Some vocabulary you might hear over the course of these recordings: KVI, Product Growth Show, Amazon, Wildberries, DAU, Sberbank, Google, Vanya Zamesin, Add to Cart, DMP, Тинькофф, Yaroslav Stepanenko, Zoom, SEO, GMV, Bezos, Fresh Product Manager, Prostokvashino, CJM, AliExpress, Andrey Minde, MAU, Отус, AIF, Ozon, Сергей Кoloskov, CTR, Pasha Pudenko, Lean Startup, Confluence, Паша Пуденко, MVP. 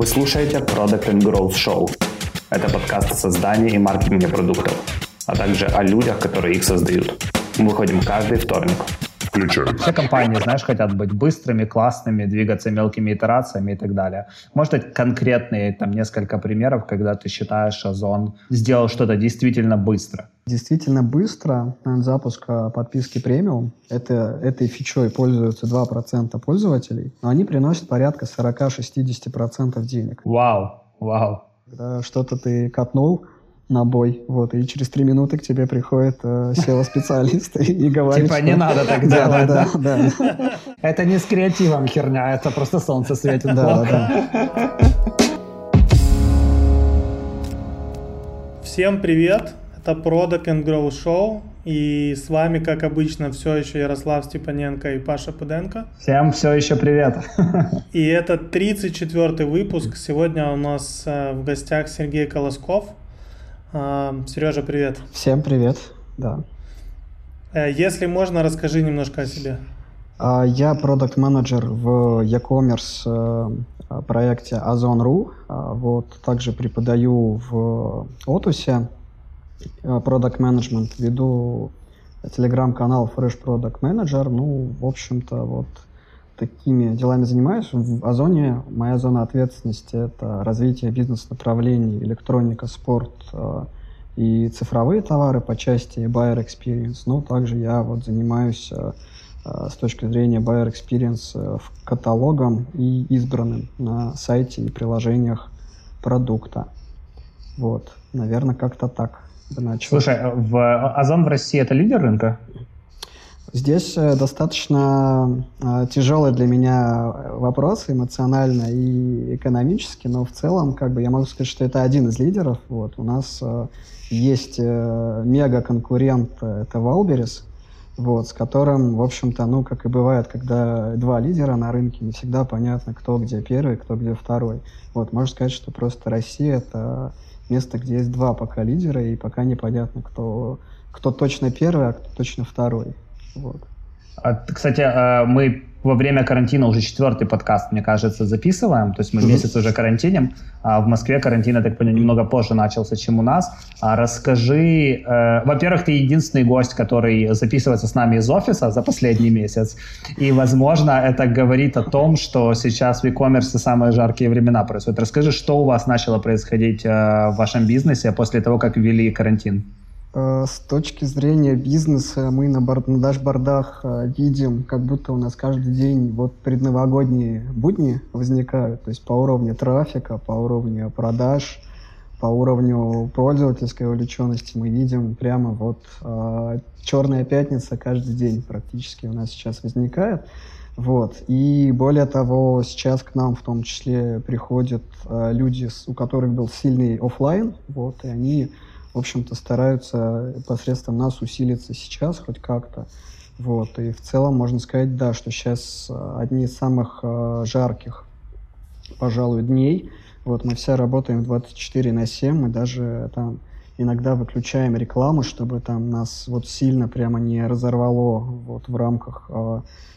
Вы слушаете Product Growth Show. Это подкаст о создании и маркетинге продуктов, а также о людях, которые их создают. Мы выходим каждый вторник. Все компании, знаешь, хотят быть быстрыми, классными, двигаться мелкими итерациями и так далее. Может быть, конкретные там несколько примеров, когда ты считаешь, Озон сделал что-то действительно быстро. Действительно быстро от запуска подписки премиум. Этой фичой пользуются 2% пользователей, но они приносят порядка 40-60% денег. Вау. Когда что-то ты катнул на бой, вот, и через 3 минуты к тебе приходит SEO-специалист и говорит... Типа, не надо так делать, да? Это не с креативом херня, это просто солнце светит. Да. Всем привет, это Product and Growth Show, и с вами, как обычно, все еще Ярослав Степаненко и Паша Пуденко. Всем все еще привет. И это 34-й выпуск, сегодня у нас в гостях Сергей Кoloskov. Сережа, привет. Всем привет, да. Если можно, расскажи немножко о себе. Я продакт-менеджер в e-commerce проекте Ozon.ru. Вот, также преподаю в Отусе продакт-менеджмент, веду телеграм-канал Fresh Product Manager. Ну, в общем-то, вот такими делами занимаюсь. В Озоне моя зона ответственности — это развитие бизнес-направлений, электроника, спорт и цифровые товары по части buyer experience. Но также я вот занимаюсь с точки зрения buyer experience каталогом и избранным на сайте и приложениях продукта. Вот, наверное, как-то так. Слушай, Озон в России — это лидер рынка? Здесь достаточно тяжелый для меня вопрос эмоционально и экономически, но в целом, как бы, я могу сказать, что это один из лидеров. Вот. У нас есть мега-конкурент, это Wildberries, вот, с которым, в общем-то, ну, как и бывает, когда два лидера на рынке, не всегда понятно, кто где первый, кто где второй. Вот, можно сказать, что просто Россия — это место, где есть два пока лидера, и пока непонятно, кто точно первый, а кто точно второй. Вот. Кстати, мы во время карантина уже 4-й подкаст, мне кажется, записываем. То есть мы месяц уже карантиним. В Москве карантин, я так понял, немного позже начался, чем у нас. Расскажи... Во-первых, ты единственный гость, который записывается с нами из офиса за последний месяц. И, возможно, это говорит о том, что сейчас в e-commerce самые жаркие времена происходят. Расскажи, что у вас начало происходить в вашем бизнесе после того, как ввели карантин? С точки зрения бизнеса мы на дашбордах видим, как будто у нас каждый день вот предновогодние будни возникают, то есть по уровню трафика, по уровню продаж, по уровню пользовательской увлеченности мы видим прямо вот черная пятница каждый день практически у нас сейчас возникает. Вот. И более того, сейчас к нам в том числе приходят люди, у которых был сильный офлайн, вот, и они, в общем-то, стараются посредством нас усилиться сейчас хоть как-то. Вот. И в целом можно сказать, да, что сейчас одни из самых жарких, пожалуй, дней. Вот, мы все работаем 24/7, мы даже там иногда выключаем рекламу, чтобы там нас вот сильно прямо не разорвало вот в рамках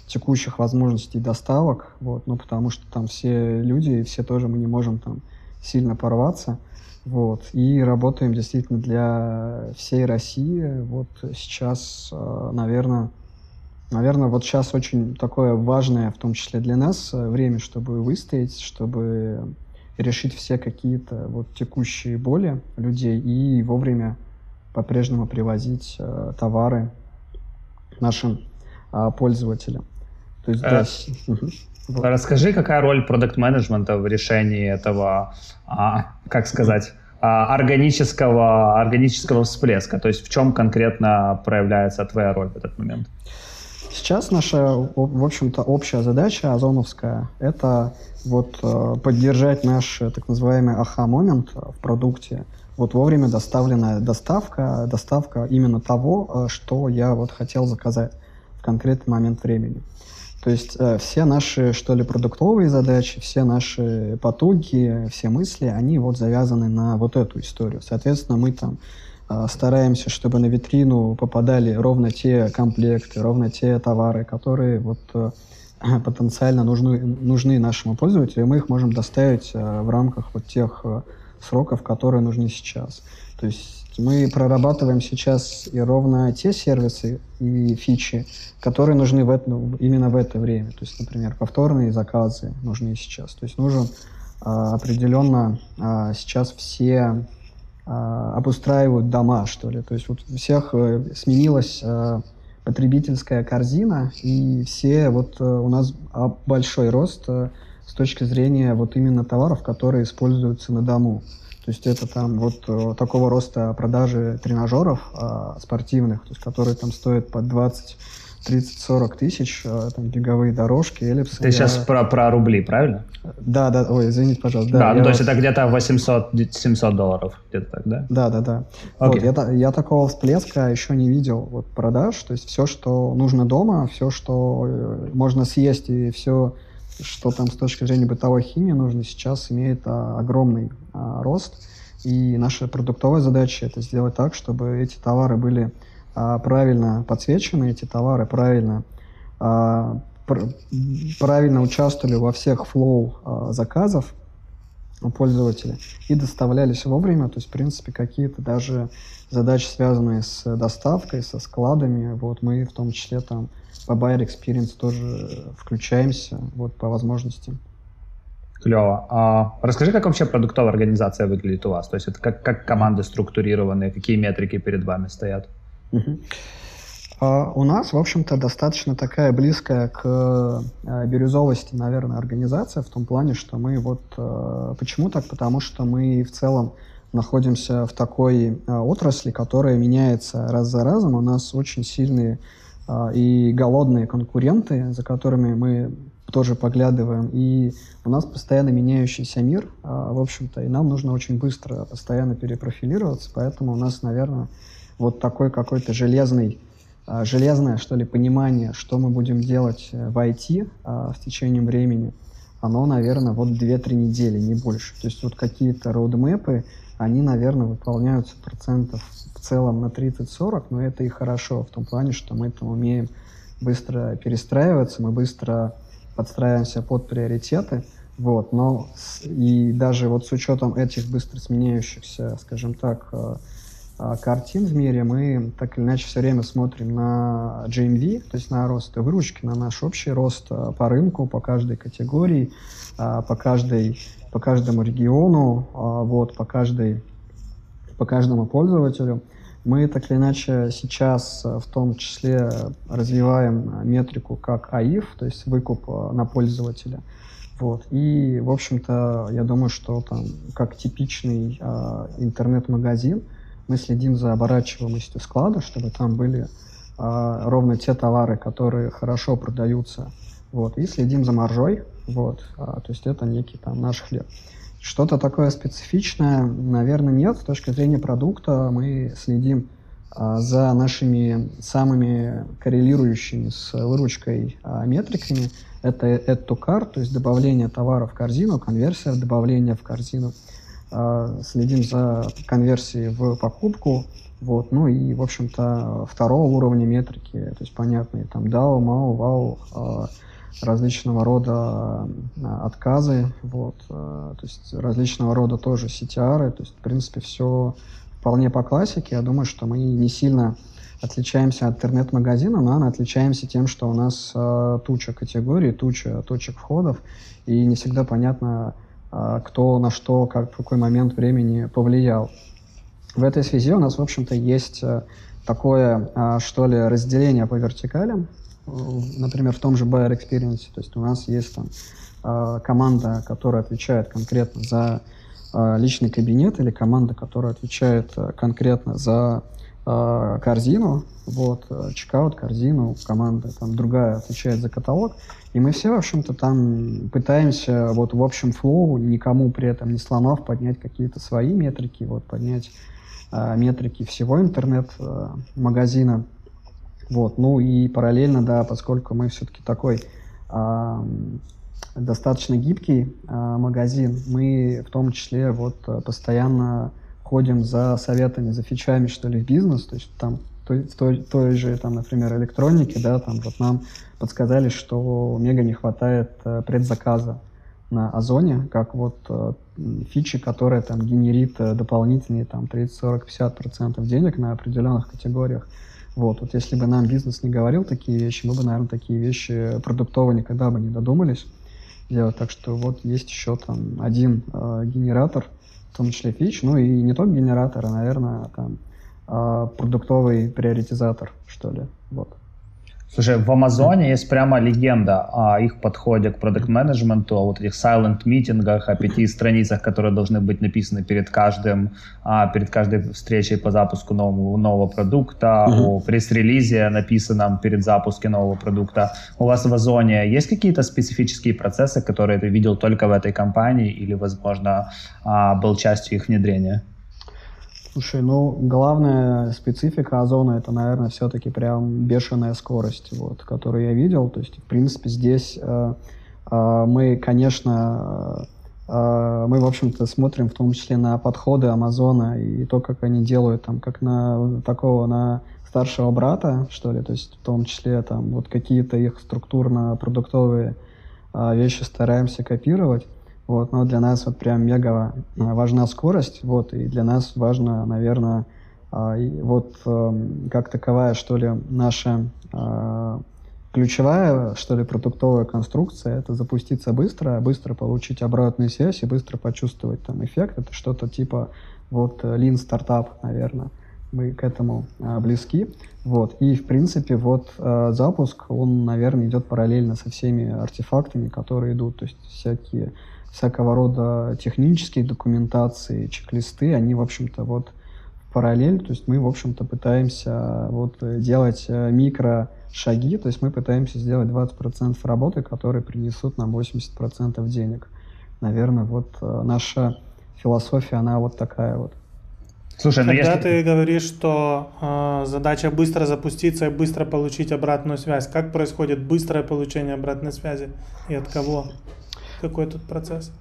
текущих возможностей доставок. Вот, ну, потому что там все люди, и все тоже мы не можем там сильно порваться. Вот. И работаем действительно для всей России. Вот сейчас, наверное, вот сейчас очень такое важное, в том числе для нас, время, чтобы выстоять, чтобы решить все какие-то вот текущие боли людей и вовремя по-прежнему привозить товары нашим пользователям. То есть, да. Вот. Расскажи, какая роль продакт-менеджмента в решении этого, как сказать, органического всплеска? То есть в чем конкретно проявляется твоя роль в этот момент? Сейчас наша, в общем-то, общая задача озоновская — это вот поддержать наш так называемый аха-момент в продукте. Вот вовремя доставленная доставка именно того, что я вот хотел заказать в конкретный момент времени. То есть все наши, что ли, продуктовые задачи, все наши потуги, все мысли, они вот завязаны на вот эту историю. Соответственно, мы там стараемся, чтобы на витрину попадали ровно те комплекты, ровно те товары, которые вот потенциально нужны нашему пользователю, и мы их можем доставить в рамках вот тех сроков, которые нужны сейчас. То есть мы прорабатываем сейчас и ровно те сервисы и фичи, которые нужны именно в это время. То есть, например, повторные заказы нужны сейчас. То есть нужен определенно сейчас все обустраивают дома, что ли. То есть вот у всех сменилась потребительская корзина, и все вот у нас большой рост с точки зрения вот именно товаров, которые используются на дому. То есть это там вот такого роста продажи тренажеров спортивных, то есть которые там стоят по 20, 30, 40 тысяч, там беговые дорожки, эллипсы. Ты сейчас про рубли, правильно? Да, да, ой, извините, пожалуйста. Да, ну то есть это где-то $800-700, где-то так, да? Да, да, да. Вот, я такого всплеска еще не видел вот, продаж, то есть все, что нужно дома, все, что можно съесть и все, что там с точки зрения бытовой химии нужно сейчас, имеет огромный рост. И наша продуктовая задача — это сделать так, чтобы эти товары были правильно подсвечены, эти товары правильно участвовали во всех флоу заказов у пользователя и доставлялись вовремя. То есть, в принципе, какие-то даже задачи, связанные с доставкой, со складами, вот мы в том числе там по Buyer Experience тоже включаемся вот, по возможности. Клево. А расскажи, как вообще продуктовая организация выглядит у вас? То есть это как команды структурированы, какие метрики перед вами стоят? У нас, в общем-то, достаточно такая близкая к бирюзовости, наверное, организация в том плане, что мы вот... Почему так? Потому что мы в целом находимся в такой отрасли, которая меняется раз за разом. У нас очень сильные и голодные конкуренты, за которыми мы тоже поглядываем. И у нас постоянно меняющийся мир, в общем-то, и нам нужно очень быстро постоянно перепрофилироваться. Поэтому у нас, наверное... вот такой какой-то железное, что ли, понимание, что мы будем делать в IT в течение времени, оно, наверное, вот 2-3 недели, не больше. То есть вот какие-то роудмэпы, они, наверное, выполняются процентов в целом на 30-40, но это и хорошо в том плане, что мы там умеем быстро перестраиваться, мы быстро подстраиваемся под приоритеты. Вот, но и даже вот с учетом этих быстро сменяющихся, скажем так, картин в мире, мы так или иначе все время смотрим на GMV, то есть на рост выручки, на наш общий рост по рынку, по каждой категории, по каждому региону, вот, по каждому пользователю. Мы так или иначе сейчас в том числе развиваем метрику как AIF, то есть выкуп на пользователя. Вот. И, в общем-то, я думаю, что там, как типичный интернет-магазин, мы следим за оборачиваемостью склада, чтобы там были ровно те товары, которые хорошо продаются, вот, и следим за маржой, вот, то есть это некий там наш хлеб. Что-то такое специфичное, наверное, нет. С точки зрения продукта мы следим за нашими самыми коррелирующими с выручкой метриками. Это Add to Cart, то есть добавление товара в корзину, конверсия, добавление в корзину. Следим за конверсией в покупку, вот, ну и, в общем-то, второго уровня метрики, то есть понятные там DAU, MAU, WAU, различного рода отказы, вот, то есть различного рода тоже CTR, то есть, в принципе, все вполне по классике. Я думаю, что мы не сильно отличаемся от интернет-магазина, но отличаемся тем, что у нас туча категорий, туча точек входов, и не всегда понятно, кто на что, как, в какой момент времени повлиял. В этой связи у нас, в общем-то, есть такое, что ли, разделение по вертикалям, например, в том же Buyer Experience, то есть у нас есть там команда, которая отвечает конкретно за личный кабинет, или команда, которая отвечает конкретно за корзину, вот, чекаут, корзину, команда там другая отвечает за каталог, и мы все, в общем-то, там пытаемся вот в общем флоу, никому при этом не сломав, поднять какие-то свои метрики, вот, поднять метрики всего интернет-магазина, вот, ну и параллельно, да, поскольку мы все-таки такой достаточно гибкий магазин, мы в том числе вот постоянно ходим за советами, за фичами, что ли, в бизнес, то есть там той же, там, например, электроники, да, там вот нам подсказали, что мега не хватает предзаказа на Озоне, как вот фичи, которая там генерит дополнительные там 30-40-50% денег на определенных категориях. Вот если бы нам бизнес не говорил такие вещи, мы бы, наверное, такие вещи продуктово никогда бы не додумались делать. Так что вот есть еще там один генератор, в том числе фич, ну и не только генератор, а, наверное, там продуктовый приоритизатор, что ли, вот. Слушай, в Амазоне есть прямо легенда о их подходе к продакт-менеджменту, о вот этих silent-митингах, о 5 страницах, которые должны быть написаны перед каждой встречей по запуску нового продукта, о пресс-релизе, написанном перед запуском нового продукта. У вас в Озоне есть какие-то специфические процессы, которые ты видел только в этой компании или, возможно, был частью их внедрения? Слушай, ну, главная специфика Озона — это, наверное, все-таки прям бешеная скорость, вот, которую я видел. То есть, в принципе, здесь мы, конечно, мы, в общем-то, смотрим в том числе на подходы Амазона и то, как они делают, там, как на старшего брата, что ли, то есть, в том числе, там, вот какие-то их структурно-продуктовые вещи стараемся копировать. Вот, но для нас вот прям мега важна скорость, вот, и для нас важно, наверное, вот как таковая, что ли, наша ключевая, что ли, продуктовая конструкция — это запуститься быстро, быстро получить обратную связь и быстро почувствовать там эффект. Это что-то типа вот Lean Startup, наверное, мы к этому близки. Вот, и в принципе вот запуск, он, наверное, идет параллельно со всеми артефактами, которые идут, то есть всякого рода технические документации, чек-листы, они, в общем-то, вот в параллель, то есть мы, в общем-то, пытаемся вот делать микрошаги, то есть мы пытаемся сделать 20% работы, которые принесут нам 80% денег. Наверное, вот наша философия, она вот такая вот. Слушай, когда ты говоришь, что задача быстро запуститься и быстро получить обратную связь, как происходит быстрое получение обратной связи и от кого? Какой тут процесс?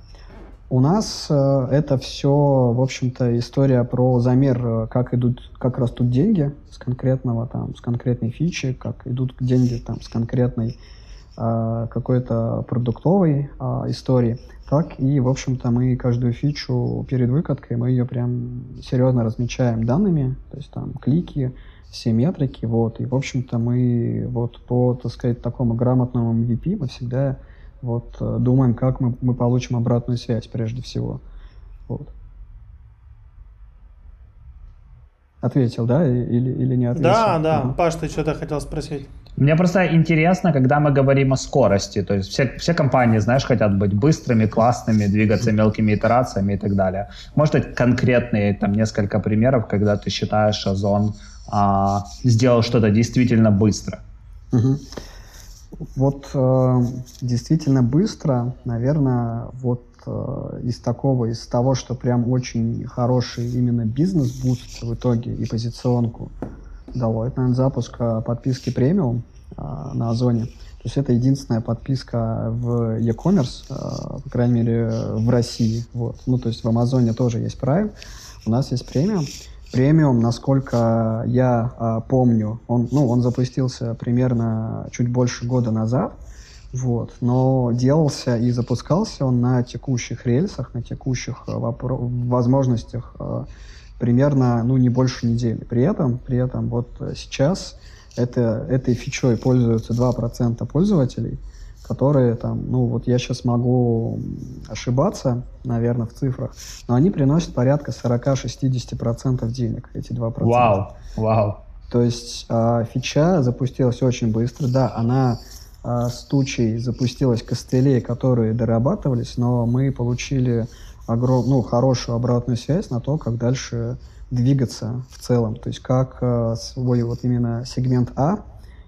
У нас это все, в общем-то, история про замер, как растут деньги с конкретной фичи, как идут деньги там, с конкретной какой-то продуктовой истории. Так и, в общем-то, мы каждую фичу перед выкаткой, мы ее прям серьезно размечаем данными, то есть там клики, все метрики, вот. И, в общем-то, мы вот по, так сказать, такому грамотному MVP мы всегда вот думаем, как мы получим обратную связь прежде всего. Вот. Ответил, да? Или не ответил? Да. Паш, ты что-то хотел спросить? Мне просто интересно, когда мы говорим о скорости, то есть все компании, знаешь, хотят быть быстрыми, классными, двигаться мелкими итерациями и так далее. Может быть, конкретные там несколько примеров, когда ты считаешь, Озон сделал что-то действительно быстро? Угу. Вот действительно быстро, наверное, вот из того, что прям очень хороший именно бизнес-буст в итоге и позиционку дало. Это, наверное, запуск подписки премиум на Озоне. То есть это единственная подписка в e-commerce, по крайней мере, в России. Вот. Ну, то есть в Амазоне тоже есть Prime, у нас есть премиум. Премиум, насколько я помню, он запустился примерно чуть больше года назад, вот, но делался и запускался он на текущих рельсах, на текущих возможностях примерно, не больше недели. При этом вот сейчас этой фичой пользуются 2% пользователей, которые там, я сейчас могу ошибаться, наверное, в цифрах, но они приносят порядка 40-60% денег, эти 2%. Вау. То есть фича запустилась очень быстро, да, она с тучей запустилась костылей, которые дорабатывались, но мы получили хорошую обратную связь на то, как дальше двигаться в целом, то есть как свой вот именно сегмент А,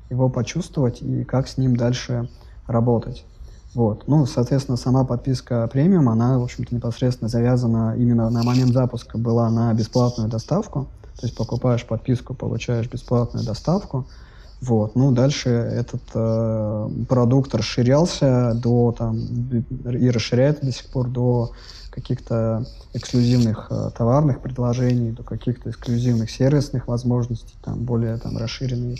его почувствовать и как с ним дальше работать. Вот. Соответственно, сама подписка премиум, она, в общем-то, непосредственно завязана именно на момент запуска была на бесплатную доставку, то есть покупаешь подписку, получаешь бесплатную доставку. Вот. Ну, дальше этот продукт расширялся до, там, и расширяется до сих пор до каких-то эксклюзивных товарных предложений, до каких-то эксклюзивных сервисных возможностей, там, более там, расширенные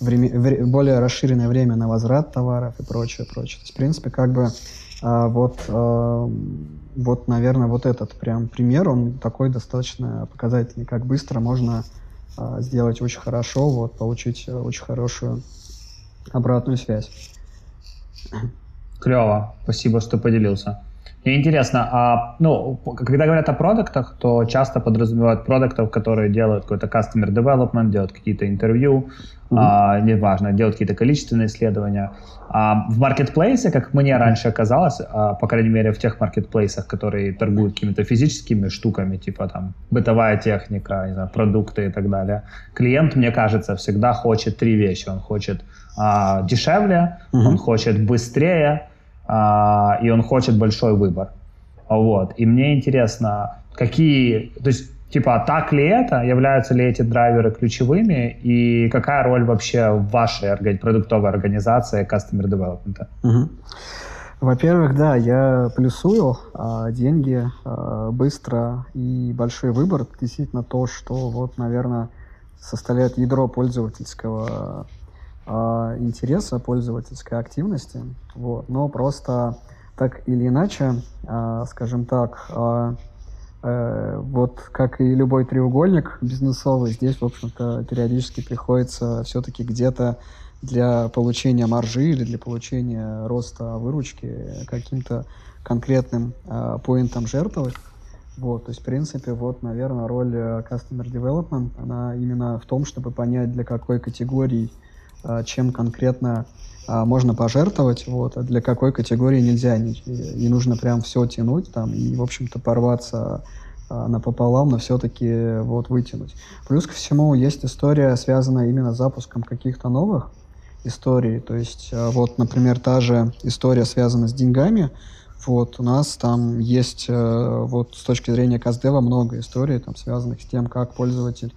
более расширенное время на возврат товаров и прочее, прочее. То есть, в принципе, как бы вот, наверное, вот этот прям пример, он такой достаточно показательный, как быстро можно сделать очень хорошо, вот, получить очень хорошую обратную связь. Клево, спасибо, что поделился. Мне интересно, ну, когда говорят о продуктах, то часто подразумевают продуктов, которые делают какой-то customer development, делают какие-то интервью, неважно, делают какие-то количественные исследования. В маркетплейсе, как мне раньше казалось, по крайней мере в тех маркетплейсах, которые торгуют какими-то физическими штуками, типа там бытовая техника, не знаю, продукты и так далее, клиент, мне кажется, всегда хочет три вещи. Он хочет дешевле, он хочет быстрее, и он хочет большой выбор. Вот. И мне интересно, какие... То есть, типа, так ли это? Являются ли эти драйверы ключевыми? И какая роль вообще в вашей продуктовой организации Customer Development? Угу. Во-первых, да, я плюсую. Деньги, быстро и большой выбор. Это действительно то, что, вот, наверное, составляет ядро пользовательского интереса, пользовательской активности. Вот. Но просто так или иначе, скажем так, вот как и любой треугольник бизнесовый, здесь, в общем-то, периодически приходится все-таки где-то для получения маржи или для получения роста выручки каким-то конкретным поинтом жертвовать. Вот, то есть, в принципе, вот, наверное, роль Customer Development, она именно в том, чтобы понять, для какой категории чем конкретно можно пожертвовать, вот, а для какой категории нельзя, не нужно прям все тянуть там и, в общем-то, порваться напополам, но все-таки вот вытянуть. Плюс ко всему есть история, связанная именно с запуском каких-то новых историй, то есть вот, например, та же история связана с деньгами, вот, у нас там есть вот с точки зрения Каздева много историй, там, связанных с тем, как пользователь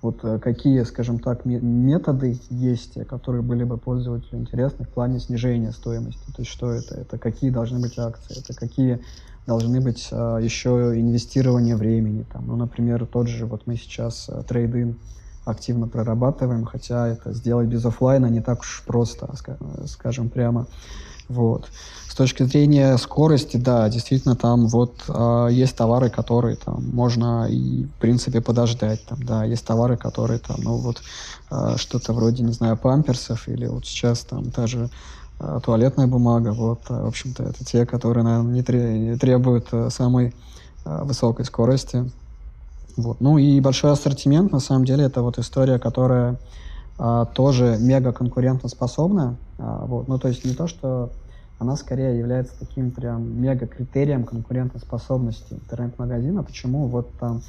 вот какие, скажем так, методы есть, которые были бы пользователю интересны в плане снижения стоимости. То есть что это? Это какие должны быть акции, это какие должны быть еще инвестирования времени. Там, ну, например, тот же, вот мы сейчас трейд-ин активно прорабатываем, хотя это сделать без офлайна не так уж просто, скажем прямо. Вот. С точки зрения скорости, да, действительно, там вот есть товары, которые там можно и, в принципе, подождать. Там, да, есть товары, которые там, ну вот, что-то вроде, не знаю, памперсов или вот сейчас там та же туалетная бумага. Вот, в общем-то, это те, которые, наверное, не требуют самой высокой скорости. Вот. Ну и большой ассортимент, на самом деле, это вот история, которая тоже мега конкурентоспособна. Вот. Ну, то есть не то, что она скорее является таким прям мега критерием конкурентоспособности интернет-магазина. Почему вот там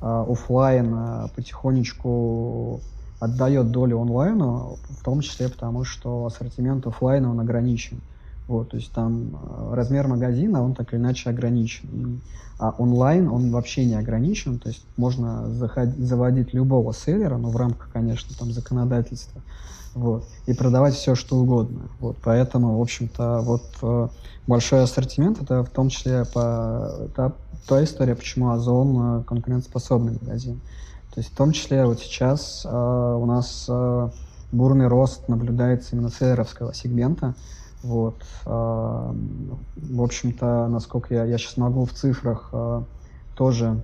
офлайн потихонечку отдает долю онлайну, в том числе потому, что ассортимент офлайна он ограничен. Вот, то есть там размер магазина, он так или иначе ограничен. А онлайн, он вообще не ограничен. То есть можно заводить любого селлера, но в рамках, конечно, там законодательства. Вот, и продавать все, что угодно. Вот, поэтому, в общем-то, вот большой ассортимент, это в том числе та история, почему Озон конкурентоспособный магазин. То есть в том числе вот сейчас у нас бурный рост наблюдается именно селлеровского сегмента. Вот, в общем-то, насколько я сейчас могу в цифрах тоже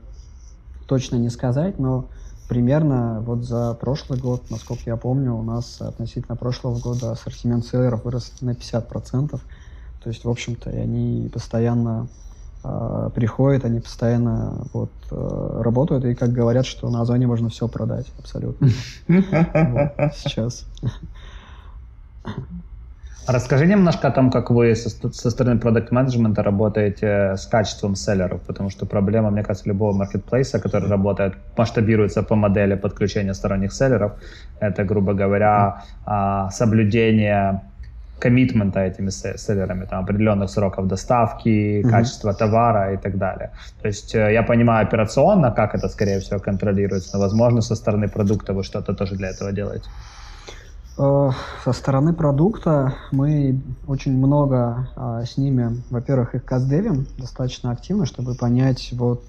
точно не сказать, но примерно вот за прошлый год, насколько я помню, у нас относительно прошлого года ассортимент селлеров вырос на 50%. То есть, в общем-то, они постоянно приходят, они постоянно вот, работают и как говорят, что на Озоне можно все продать абсолютно сейчас. Расскажи немножко о том, как вы со стороны продакт-менеджмента работаете с качеством селлеров, потому что проблема, мне кажется, любого маркетплейса, который работает, масштабируется по модели подключения сторонних селлеров, это, грубо говоря, соблюдение коммитмента этими селлерами, там, определенных сроков доставки, качества товара и так далее. То есть я понимаю операционно, как это, скорее всего, контролируется, но, возможно, со стороны продукта вы что-то тоже для этого делаете. Со стороны продукта мы очень много с ними, во-первых, их кастдевим достаточно активно, чтобы понять, вот,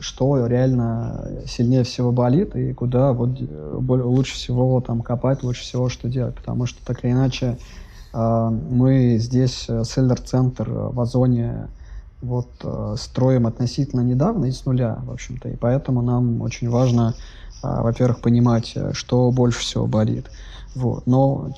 что реально сильнее всего болит и куда вот, лучше всего там, копать, лучше всего что делать. Потому что так или иначе мы здесь селлер-центр в Озоне вот, строим относительно недавно и с нуля, в общем-то. И поэтому нам очень важно, во-первых, понимать, что больше всего болит. Вот. Но,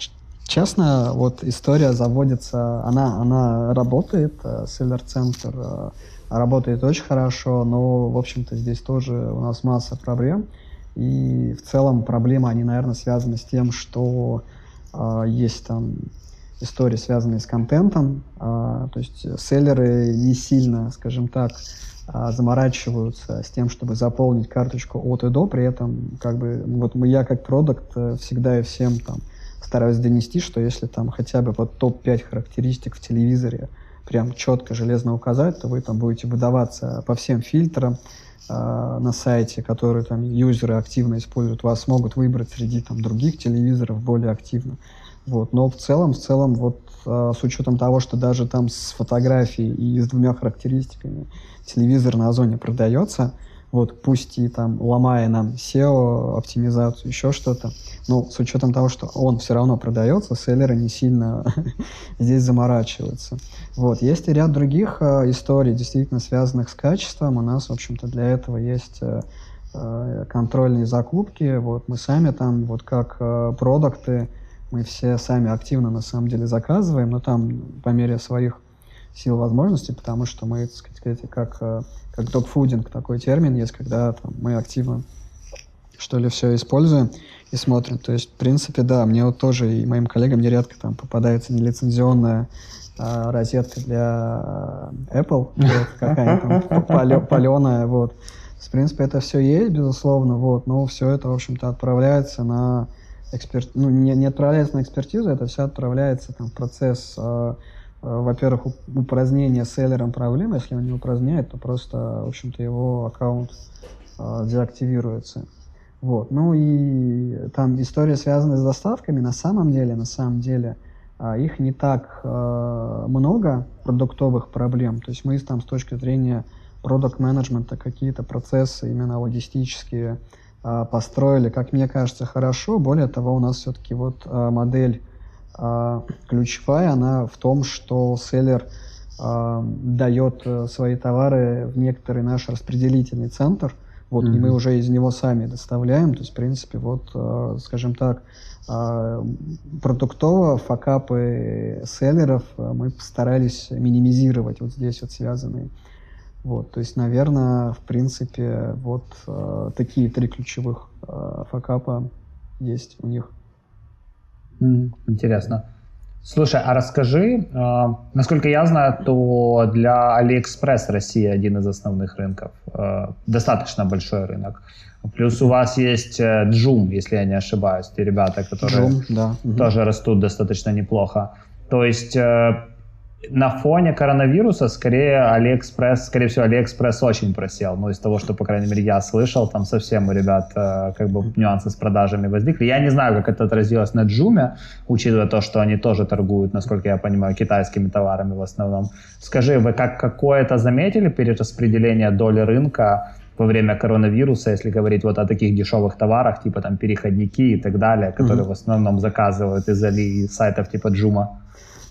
честно, вот история заводится, она работает, селлер-центр работает очень хорошо, но, в общем-то, здесь тоже у нас масса проблем. И в целом проблемы, они, наверное, связаны с тем, что есть там истории, связанные с контентом. То есть селлеры не сильно, скажем так, заморачиваются с тем, чтобы заполнить карточку от и до, при этом как бы вот я как продакт всегда и всем там стараюсь донести, что если там хотя бы вот топ-5 характеристик в телевизоре прям четко, железно указать, то вы там будете выдаваться по всем фильтрам на сайте, которые там юзеры активно используют, вас могут выбрать среди там других телевизоров более активно. Вот. Но в целом вот с учетом того, что даже там с фотографией и с двумя характеристиками телевизор на Озоне продается, вот пусть и там ломая нам SEO, оптимизацию, еще что-то, но с учетом того, что он все равно продается, селлеры не сильно здесь заморачиваются. Вот. Есть и ряд других историй, действительно связанных с качеством. У нас, в общем-то, для этого есть контрольные закупки. Вот мы сами там, вот как продукты, мы все сами активно, на самом деле, заказываем, но там по мере своих сил и возможностей, потому что мы, так сказать, как догфудинг, такой термин есть, когда там, мы активно, что ли, все используем и смотрим. То есть, в принципе, да, мне вот тоже и моим коллегам нередко там попадается нелицензионная розетка для Apple, вот, какая-нибудь там паленая, вот. В принципе, это все есть, безусловно, вот, но все это, в общем-то, отправляется на... не отправляется на экспертизу, это все отправляется там, в процесс, во-первых, упразднения селлером проблемы. Если он не упраздняет, то просто, в общем-то, его аккаунт деактивируется. Вот. Ну и там история, связанная с доставками, на самом деле их не так много, продуктовых проблем. То есть мы там с точки зрения продакт-менеджмента какие-то процессы именно логистические построили, как мне кажется, хорошо. Более того, у нас все-таки вот модель ключевая, она в том, что селлер дает свои товары в некоторый наш распределительный центр, вот, и мы уже из него сами доставляем. То есть, в принципе, вот, скажем так, продуктово факапы селлеров мы постарались минимизировать, вот здесь вот связанные. Вот, то есть, наверное, в принципе, вот такие три ключевых факапа есть у них. Интересно. Слушай, а расскажи, насколько я знаю, то для AliExpress Россия один из основных рынков, достаточно большой рынок. Плюс у вас есть Zoom, если я не ошибаюсь, те ребята, которые Zoom, да, тоже растут достаточно неплохо. То есть... на фоне коронавируса, скорее всего, AliExpress очень просел. Ну, из того, что, по крайней мере, я слышал, там совсем у ребят как бы нюансы с продажами возникли. Я не знаю, как это отразилось на Джуме, учитывая то, что они тоже торгуют, насколько я понимаю, китайскими товарами в основном. Скажи, вы какое-то заметили перераспределение доли рынка во время коронавируса, если говорить вот о таких дешевых товарах, типа там переходники и так далее, которые в основном заказывают из сайтов типа Джума?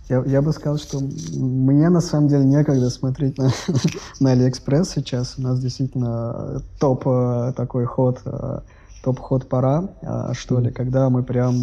Я бы сказал, что мне на самом деле некогда смотреть на AliExpress сейчас. У нас действительно топ такой ход, топ-ход пора, что ли, когда мы прям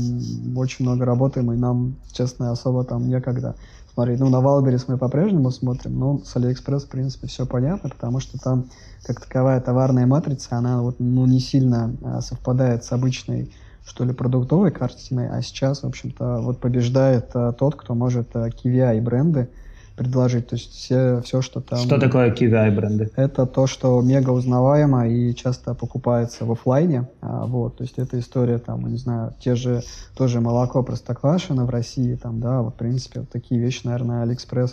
очень много работаем, и нам, честно, особо там некогда смотреть. Ну, на Wildberries мы по-прежнему смотрим, но с AliExpress, в принципе, все понятно, потому что там, как таковая товарная матрица, она вот, ну, не сильно совпадает с обычной, что ли, продуктовой картиной, а сейчас, в общем-то, вот побеждает тот, кто может KVI бренды предложить, то есть все, что там... Что такое KVI бренды? Это то, что мега узнаваемо и часто покупается в офлайне, вот, то есть это история, там, не знаю, тоже молоко Простоквашино в России, там, да, вот, в принципе, вот такие вещи, наверное, AliExpress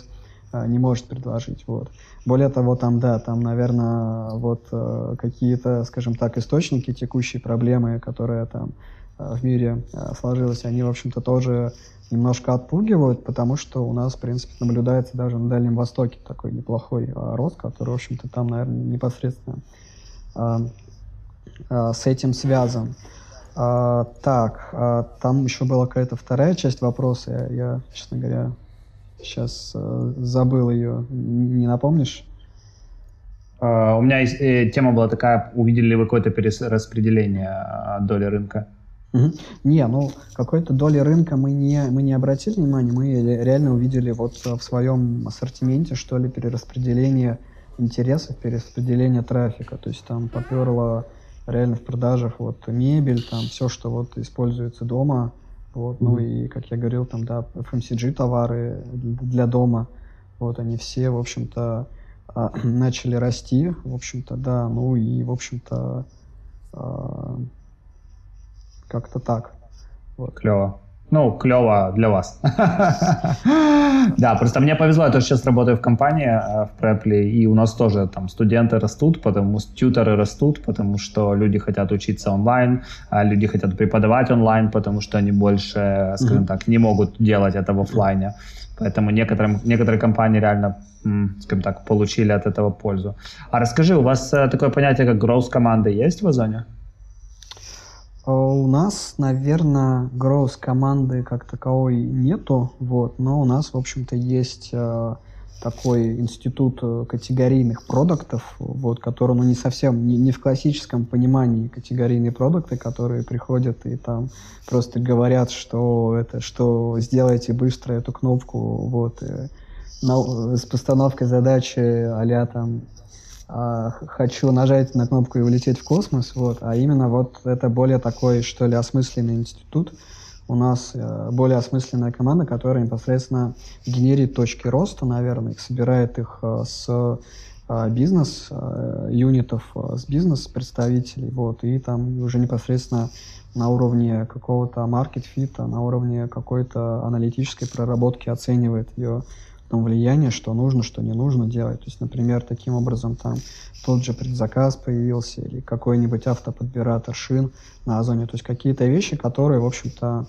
не может предложить, вот. Более того, там, да, там, наверное, вот какие-то, скажем так, источники текущей проблемы, которые там в мире сложилась, они, в общем-то, тоже немножко отпугивают, потому что у нас, в принципе, наблюдается даже на Дальнем Востоке такой неплохой рост, который, в общем-то, там, наверное, непосредственно с этим связан. Так, там еще была какая-то вторая часть вопроса, я, честно говоря, сейчас забыл ее, не напомнишь? У меня тема была такая, увидели ли вы какое-то перераспределение доли рынка? Угу. Не, ну какой-то доли рынка мы не обратили внимания, мы реально увидели вот в своем ассортименте, что ли, перераспределение интересов, перераспределение трафика, то есть там поперло реально в продажах вот мебель, там все, что вот используется дома, вот, ну и, как я говорил, там, да, FMCG товары для дома, вот они все, в общем-то, начали расти, в общем-то, да, ну и, в общем-то, как-то так. Вот. Клево. Ну, клево для вас. Да, просто мне повезло, я тоже сейчас работаю в компании, в Preply, и у нас тоже там студенты растут, потому что тьюторы растут, потому что люди хотят учиться онлайн, люди хотят преподавать онлайн, потому что они больше, скажем так, не могут делать это в офлайне. Поэтому некоторые компании реально, скажем так, получили от этого пользу. А расскажи, у вас такое понятие, как growth команды есть в Озоне? У нас, наверное, growth команды как таковой нету, вот, но у нас, в общем-то, есть такой институт категорийных продуктов, вот, который, ну, не совсем, не в классическом понимании категорийные продукты, которые приходят и там просто говорят, что это, что сделайте быстро эту кнопку, вот, с постановкой задачи а-ля там хочу нажать на кнопку и улететь в космос, вот, а именно вот это более такой, что ли, осмысленный институт. У нас более осмысленная команда, которая непосредственно генерит точки роста, наверное, собирает их с бизнес-юнитов, с бизнес-представителей, вот, и там уже непосредственно на уровне какого-то маркет-фита, на уровне какой-то аналитической проработки оценивает ее влияние, что нужно, что не нужно делать. То есть, например, таким образом там тот же предзаказ появился или какой-нибудь автоподбиратор шин на Озоне. То есть какие-то вещи, которые, в общем-то,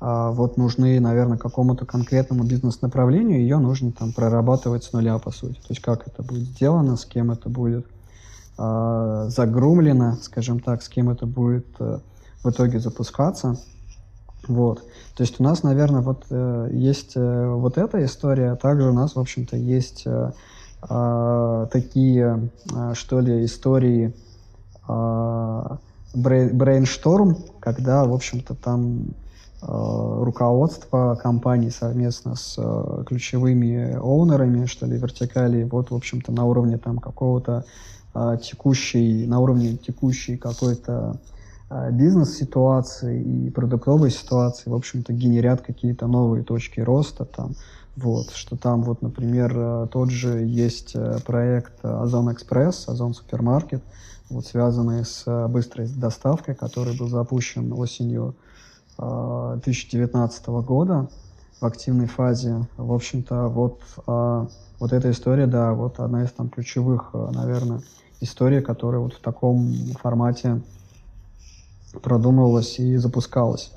вот нужны, наверное, какому-то конкретному бизнес-направлению, ее нужно там прорабатывать с нуля, по сути. То есть как это будет сделано, с кем это будет загрумлено, скажем так, с кем это будет в итоге запускаться. Вот. То есть у нас, наверное, вот есть вот эта история, а также у нас, в общем-то, есть такие, что ли, истории брейншторм, когда, в общем-то, там руководство компании совместно с ключевыми оунерами, что ли, вертикали, вот, в общем-то, на уровне там какого-то текущей какой-то бизнес-ситуации и продуктовой ситуации, в общем-то, генерят какие-то новые точки роста там, вот, что там вот, например, тот же есть проект Ozon Express, Ozon Supermarket, вот, связанный с быстрой доставкой, который был запущен осенью 2019 года в активной фазе. В общем-то, вот эта история, да, вот одна из там ключевых, наверное, историй, которая вот в таком формате продумывалась и запускалась.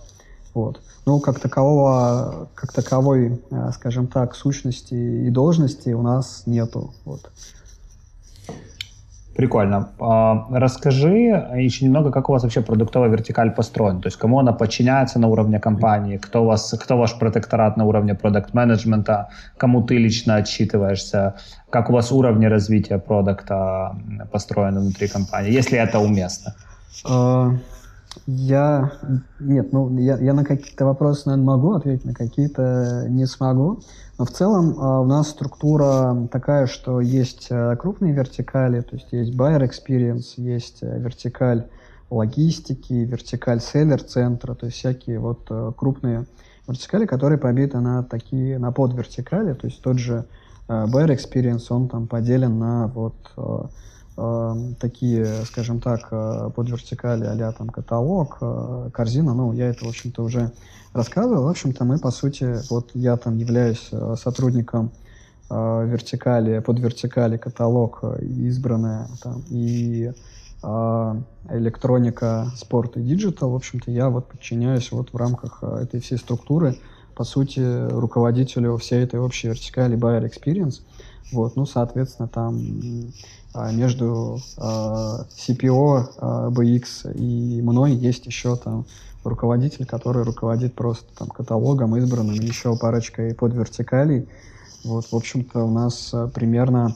Вот. Ну, как таковой, скажем так, сущности и должности у нас нету. Вот. Прикольно. Расскажи еще немного, как у вас вообще продуктовая вертикаль построена, то есть кому она подчиняется на уровне компании, кто ваш протекторат на уровне продакт-менеджмента, кому ты лично отчитываешься, как у вас уровни развития продукта построены внутри компании, если это уместно. Я на какие-то вопросы, наверное, могу ответить, на какие-то не смогу. Но в целом у нас структура такая, что есть крупные вертикали, то есть есть buyer experience, есть вертикаль логистики, вертикаль селлер-центра, то есть всякие вот крупные вертикали, которые побиты на подвертикали, то есть тот же buyer experience, он там поделен на вот такие, скажем так, под вертикали а-ля там каталог, корзина, ну, я это, в общем-то, уже рассказывал. В общем-то, мы, по сути, вот я там являюсь сотрудником вертикали, под вертикали каталог, избранная там, и электроника, спорт и диджитал, в общем-то, я вот подчиняюсь вот в рамках этой всей структуры, по сути, руководителю всей этой общей вертикали Buyer Experience. Вот, ну, соответственно, там между CPO, BX и мной есть еще там руководитель, который руководит просто там каталогом, избранным, еще парочкой подвертикалей. Вот, в общем-то, у нас примерно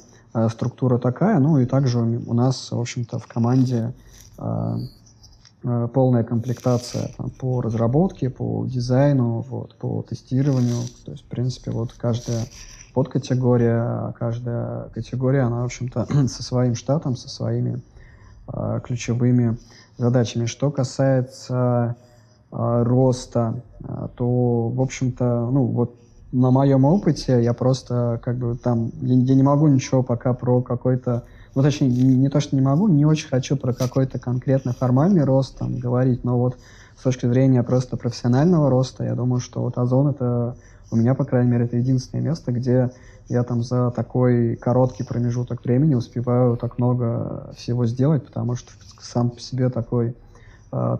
структура такая, ну, и также у нас, в общем-то, в команде полная комплектация там, по разработке, по дизайну, вот, по тестированию, то есть, в принципе, вот каждая подкатегория, каждая категория, она, в общем-то, со своим штатом, со своими ключевыми задачами. Что касается роста, то, в общем-то, ну, вот на моем опыте я просто, как бы, там, я не могу ничего пока про какой-то, ну, точнее, не то, что не могу, не очень хочу про какой-то конкретно формальный рост там говорить, но вот с точки зрения просто профессионального роста, я думаю, что вот Озон — это у меня, по крайней мере, это единственное место, где я там за такой короткий промежуток времени успеваю так много всего сделать, потому что сам по себе такой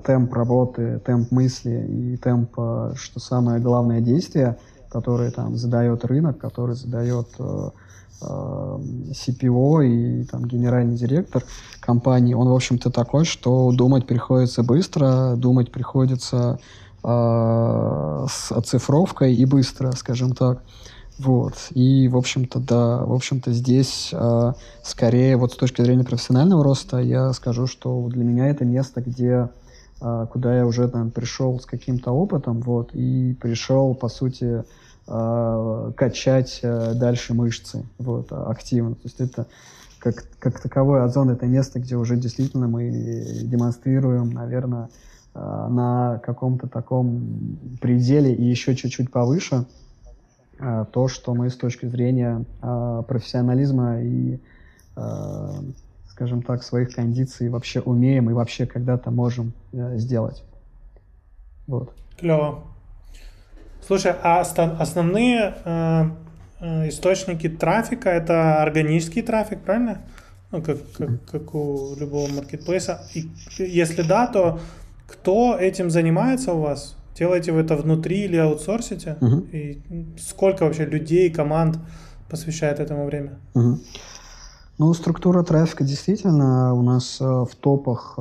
темп работы, темп мысли и темп, что самое главное, действие, которое там задает рынок, который задает CPO и там генеральный директор компании, он, в общем-то, такой, что думать приходится быстро, думать приходится с оцифровкой и быстро, скажем так. Вот. И, в общем-то, да, в общем-то, здесь скорее вот с точки зрения профессионального роста я скажу, что для меня это место, где, куда я уже там пришел с каким-то опытом, вот, и пришел, по сути, качать дальше мышцы, вот, активно. То есть это как таковой Озон — это место, где уже действительно мы демонстрируем, наверное, на каком-то таком пределе и еще чуть-чуть повыше то, что мы с точки зрения профессионализма и, скажем так, своих кондиций вообще умеем и вообще когда-то можем сделать. Вот. Клево. Слушай, а основные источники трафика — это органический трафик, правильно? Ну, как у любого маркетплейса. И если да, то кто этим занимается у вас? Делаете вы это внутри или аутсорсите? Uh-huh. И сколько вообще людей, команд посвящает этому время? Uh-huh. Ну, структура трафика действительно у нас в топах,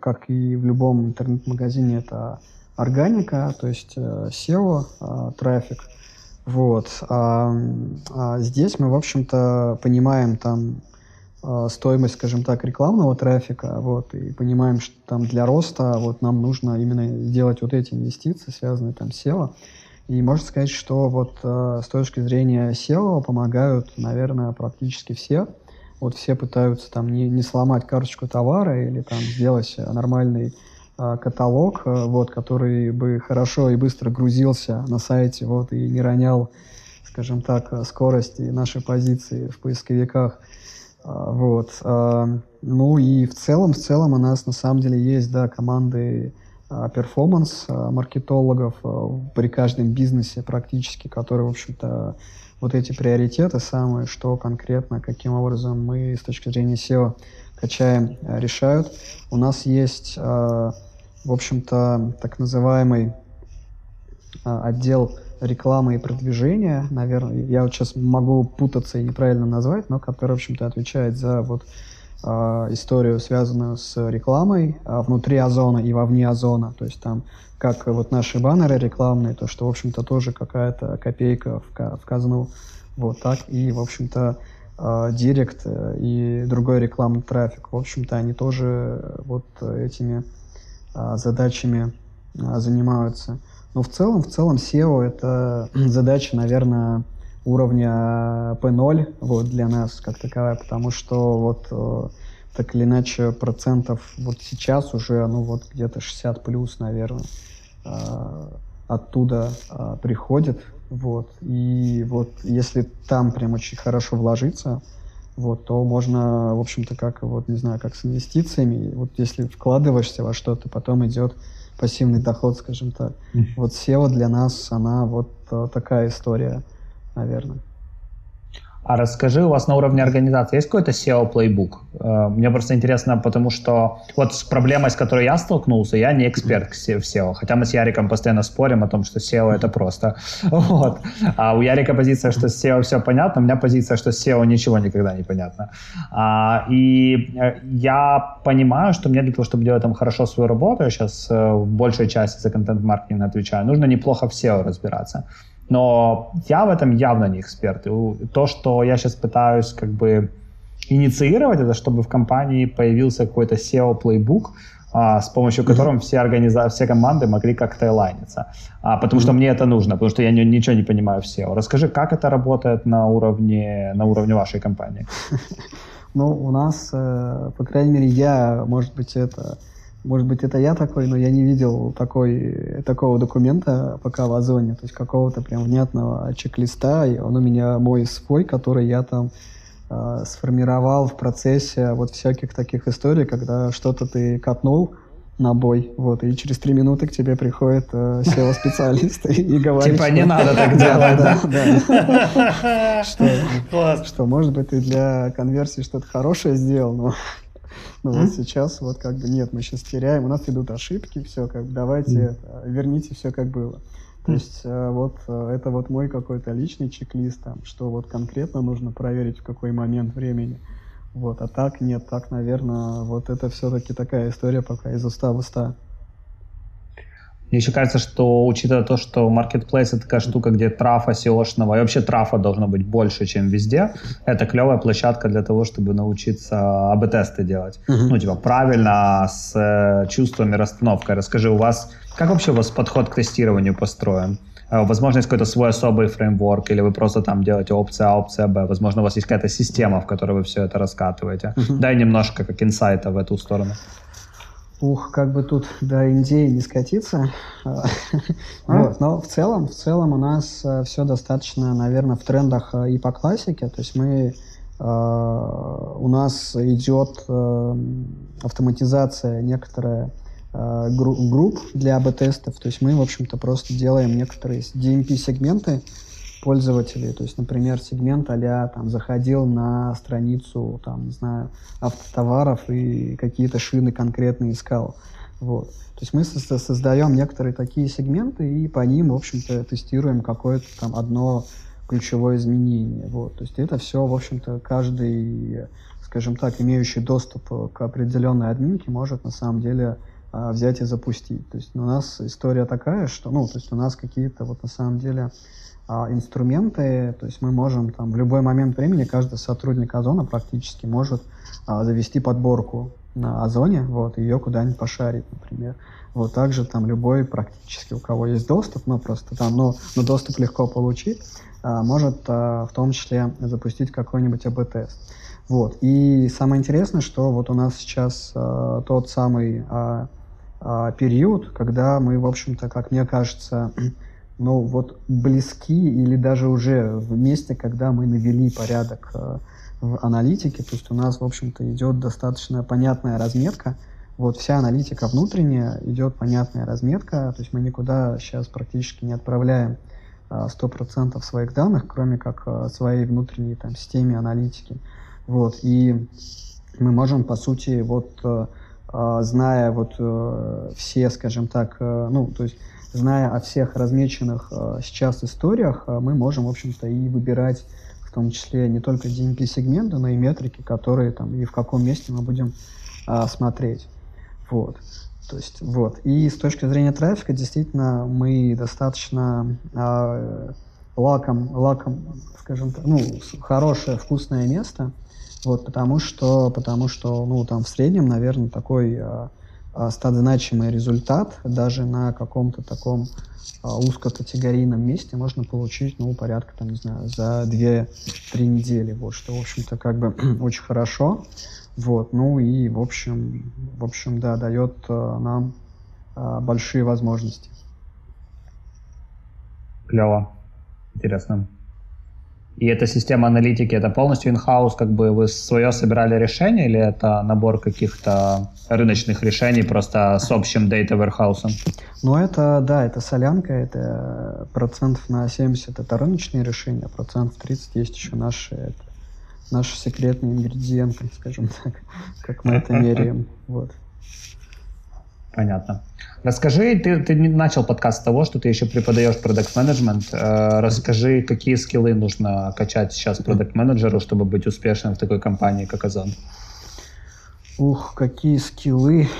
как и в любом интернет-магазине, это органика, то есть SEO, трафик. Вот. А здесь мы, в общем-то, понимаем там стоимость, скажем так, рекламного трафика, вот, и понимаем, что там для роста вот нам нужно именно делать вот эти инвестиции, связанные там с SEO. И можно сказать, что вот с точки зрения SEO помогают, наверное, практически все. Вот все пытаются там не сломать карточку товара или там сделать нормальный каталог, вот, который бы хорошо и быстро грузился на сайте, вот, и не ронял, скажем так, скорость и наши позиции в поисковиках. Вот. Ну и в целом у нас на самом деле есть, да, команды перформанс-маркетологов при каждом бизнесе практически, которые, в общем-то, вот эти приоритеты самые, что конкретно, каким образом мы с точки зрения SEO качаем, решают. У нас есть, в общем-то, так называемый отдел рекламы и продвижения, наверное, я вот сейчас могу путаться и неправильно назвать, но который, в общем-то, отвечает за вот историю, связанную с рекламой внутри Озона и вовне Озона, то есть там как вот наши баннеры рекламные, то что, в общем-то, тоже какая-то копейка в казну, вот так и, в общем-то, директ и другой рекламный трафик, в общем-то, они тоже вот этими задачами занимаются. Но в целом SEO — это задача, наверное, уровня P0 вот, для нас как таковая, потому что вот так или иначе процентов вот сейчас уже, ну вот где-то 60 плюс, наверное, оттуда приходит. Вот. И вот если там прям очень хорошо вложиться, вот, то можно, в общем-то, как, вот, не знаю, как с инвестициями, вот если вкладываешься во что-то, потом идет пассивный доход, скажем так. Вот SEO для нас, она вот такая история, наверное. А расскажи, у вас на уровне организации есть какой-то SEO-плейбук? Мне просто интересно, потому что вот с проблемой, с которой я столкнулся, я не эксперт в SEO, хотя мы с Яриком постоянно спорим о том, что SEO это просто. Вот. А у Ярика позиция, что с SEO все понятно, у меня позиция, что с SEO ничего никогда не понятно. И я понимаю, что мне для того, чтобы делать там хорошо свою работу, я сейчас в большей части за контент-маркетинг отвечаю, нужно неплохо в SEO разбираться. Но я в этом явно не эксперт. И то, что я сейчас пытаюсь как бы инициировать, это чтобы в компании появился какой-то SEO-плейбук, с помощью которого все команды могли как-то лайниться. Потому что мне это нужно, потому что я ничего не понимаю в SEO. Расскажи, как это работает на уровне вашей компании? Ну, у нас, по крайней мере, я, может быть, это я такой, но я не видел такого документа пока в Озоне, то есть какого-то прям внятного чек-листа. И он у меня мой свой, который я там сформировал в процессе вот всяких таких историй, когда что-то ты катнул на бой, вот, и через 3 минуты к тебе приходит SEO-специалист и говорит... Типа не надо так делать, да? Что, может быть, ты для конверсии что-то хорошее сделал, но... Ну вот сейчас вот как бы нет, мы сейчас теряем, у нас идут ошибки, все как бы давайте верните все как было. То есть вот это вот мой какой-то личный чек-лист, там, что вот конкретно нужно проверить в какой момент времени. Вот, а так нет, так, наверное, вот это все-таки такая история пока из уста в уста. Мне еще кажется, что, учитывая то, что маркетплейс — это такая штука, где трафа SEO-шного, и вообще трафа должно быть больше, чем везде, это клевая площадка для того, чтобы научиться АБ-тесты делать. Ну, типа, правильно, с чувствами, расстановкой. Расскажи, у вас, как вообще у вас подход к тестированию построен? Возможно, есть какой-то свой особый фреймворк, или вы просто там делаете опция А, опция Б. Возможно, у вас есть какая-то система, в которой вы все это раскатываете. Дай немножко как инсайта в эту сторону. Ух, как бы тут до Индии не скатиться. Вот. Но в целом у нас все достаточно, наверное, в трендах и по классике. То есть у нас идет автоматизация некоторых групп для АБ-тестов. То есть мы, в общем-то, просто делаем некоторые DMP-сегменты пользователей. То есть, например, сегмент а-ля там заходил на страницу, там, не знаю, автотоваров и какие-то шины конкретные искал. Вот. То есть мы создаем некоторые такие сегменты и по ним, в общем-то, тестируем какое-то там одно ключевое изменение. Вот. То есть это все, в общем-то, каждый, скажем так, имеющий доступ к определенной админке может на самом деле взять и запустить. То есть у нас история такая, что, ну, то есть у нас какие-то вот на самом деле инструменты, то есть мы можем там в любой момент времени, каждый сотрудник Озона практически может завести подборку на Озоне, вот, ее куда-нибудь пошарить, например. Вот также там любой практически, у кого есть доступ, но просто там, но доступ легко получить, может в том числе запустить какой-нибудь АБ-тест. Вот, и самое интересное, что вот у нас сейчас тот самый период, когда мы, в общем-то, как мне кажется, ну вот близки или даже уже в месте, когда мы навели порядок в аналитике, то есть у нас, в общем-то, идет достаточно понятная разметка, вот вся аналитика внутренняя, идет понятная разметка, то есть мы никуда сейчас практически не отправляем 100% своих данных, кроме как своей внутренней там системе аналитики, вот, и мы можем, по сути, вот зная вот все, скажем так, ну, то есть зная о всех размеченных сейчас историях, мы можем, в общем-то, и выбирать в том числе не только DMP-сегменты, но и метрики, которые там и в каком месте мы будем смотреть. Вот. То есть, вот. И с точки зрения трафика, действительно, мы достаточно лаком, скажем так, ну, хорошее, вкусное место, вот, потому что ну, там в среднем, наверное, такой... значимый результат даже на каком-то таком узкокатегорийном месте можно получить, ну, порядка, там, не знаю, за 2-3 недели, вот, что, в общем-то, как бы очень хорошо, вот, ну, и, в общем, да, дает нам большие возможности. Клево, интересно. И эта система аналитики, это полностью in-house, как бы вы свое собирали решение, или это набор каких-то рыночных решений просто с общим data warehouse? Ну, это, да, это солянка, это процентов на 70 это рыночные решения, процентов 30 есть еще наши секретные ингредиенты, скажем так, как мы это меряем, вот. Понятно. Расскажи, ты начал подкаст с того, что ты еще преподаешь продакт-менеджмент. Расскажи, какие скиллы нужно качать сейчас продакт-менеджеру, чтобы быть успешным в такой компании, как Озон? Ух, какие скиллы,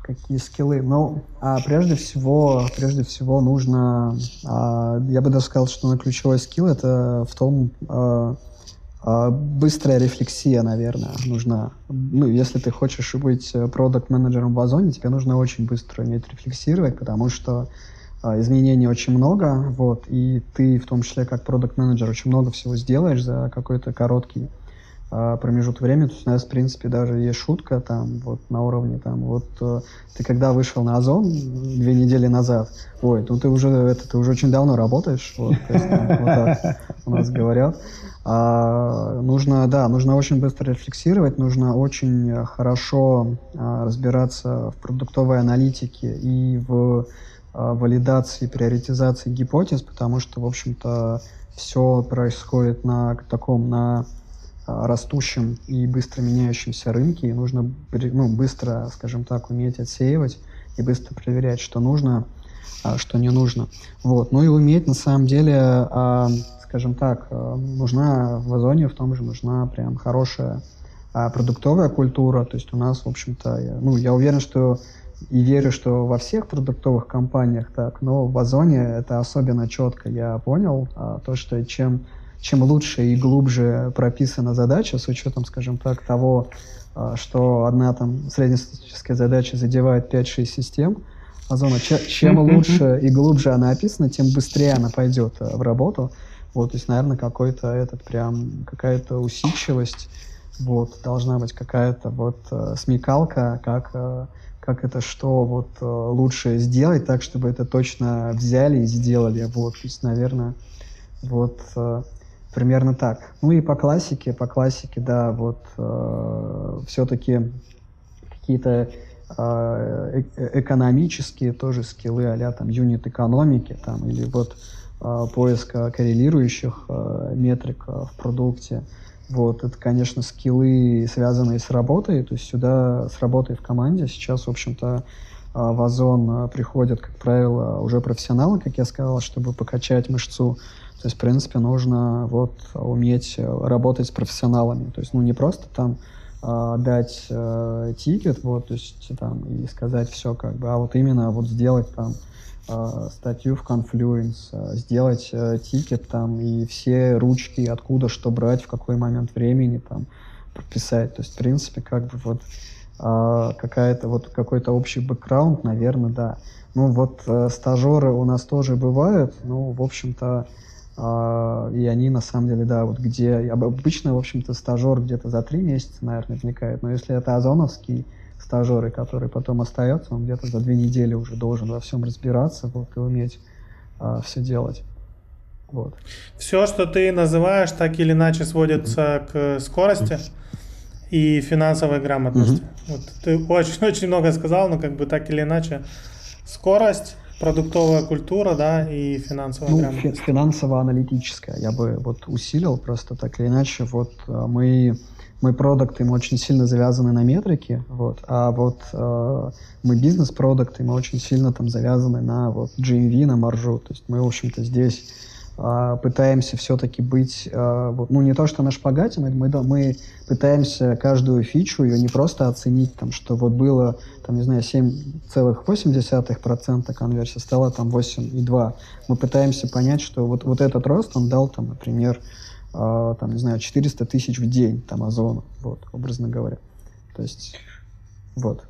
какие скиллы. Ну, прежде всего нужно, я бы даже сказал, что ключевой скилл — это в том... Быстрая рефлексия, наверное, нужна. Ну, если ты хочешь быть продакт-менеджером в Озоне, тебе нужно очень быстро уметь рефлексировать, потому что изменений очень много, вот, и ты, в том числе, как продакт-менеджер, очень много всего сделаешь за какой-то короткий промежуток времени. То есть у нас, в принципе, даже есть шутка там, вот, на уровне, там, вот, ты когда вышел на Озон 2 недели назад, ой, ну ты уже очень давно работаешь, вот, то есть, там, вот так у нас говорят. Нужно очень быстро рефлексировать, нужно очень хорошо разбираться в продуктовой аналитике и в валидации, приоритизации гипотез, потому что, в общем-то, все происходит на растущем и быстро меняющемся рынке, и нужно быстро, скажем так, уметь отсеивать и быстро проверять, что нужно, что не нужно. Вот. Ну и уметь, на самом деле, скажем так, нужна в Озоне, в том же, нужна прям хорошая продуктовая культура. То есть у нас, в общем-то, я уверен, что и верю, что во всех продуктовых компаниях так, но в Озоне это особенно четко. Я понял то, что чем лучше и глубже прописана задача, с учетом, скажем так, того, что одна там среднестатистическая задача задевает 5-6 систем, Озона, чем лучше и глубже она описана, тем быстрее она пойдет в работу. Вот, то есть, наверное, какая-то усидчивость, вот, должна быть какая-то вот смекалка, как это что вот лучше сделать так, чтобы это точно взяли и сделали, вот, то есть, наверное, вот примерно так. Ну и по классике, да, вот все-таки какие-то экономические тоже скиллы, а-ля там юнит экономики, там, или вот поиска коррелирующих метрик в продукте. Вот, это, конечно, скиллы, связанные с работой, то есть сюда с работой в команде. Сейчас, в общем-то, в Озон приходят, как правило, уже профессионалы, как я сказал, чтобы покачать мышцу. То есть, в принципе, нужно вот уметь работать с профессионалами. То есть, не просто там дать тикет, вот, то есть, там, и сказать все, как бы, а вот именно вот сделать там статью в Confluence, сделать тикет там и все ручки, откуда что брать, в какой момент времени там прописать. То есть, в принципе, как бы вот какой-то общий бэкграунд, наверное, да. Ну вот стажеры у нас тоже бывают, ну, в общем-то, и они на самом деле, да, вот где обычно, в общем-то, стажер где-то за 3 месяца, наверное, возникает, но если это озоновский стажеры, который потом остается, он где-то за 2 недели уже должен во всем разбираться, вот, и уметь все делать. Вот. Все, что ты называешь, так или иначе сводится к скорости и финансовой грамотности. Вот, ты очень-очень много сказал, но как бы так или иначе скорость, продуктовая культура, да, и финансовая грамотность. Финансово-аналитическая я бы вот усилил, просто так или иначе вот мы продукты, мы очень сильно завязаны на метрики, вот, а вот мы бизнес-продукты, мы очень сильно там завязаны на вот GMV, на маржу, то есть мы, в общем-то, здесь пытаемся все-таки быть, не то что на шпагате, но мы пытаемся каждую фичу ее не просто оценить, там, что вот было, там, не знаю, 7,8% конверсия, стала там 8,2%. Мы пытаемся понять, что вот этот рост, он дал, там, например, 400 тысяч в день там Озону, вот, образно говоря. То есть, вот.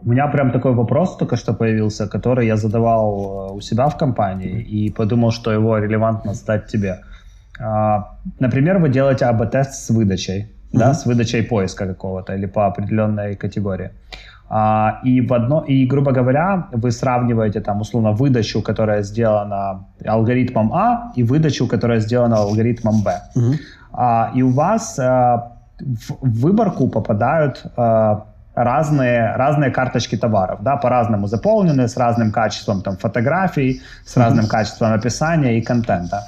У меня прям такой вопрос только что появился, который я задавал у себя в компании и подумал, что его релевантно задать тебе. Например, вы делаете АБ-тест с выдачей, да, с выдачей поиска какого-то или по определенной категории. И, грубо говоря, вы сравниваете там условно выдачу, которая сделана алгоритмом А, и выдачу, которая сделана алгоритмом Б. Угу. И у вас в выборку попадают разные карточки товаров, да, по-разному заполнены, с разным качеством там фотографий, с разным качеством описания и контента.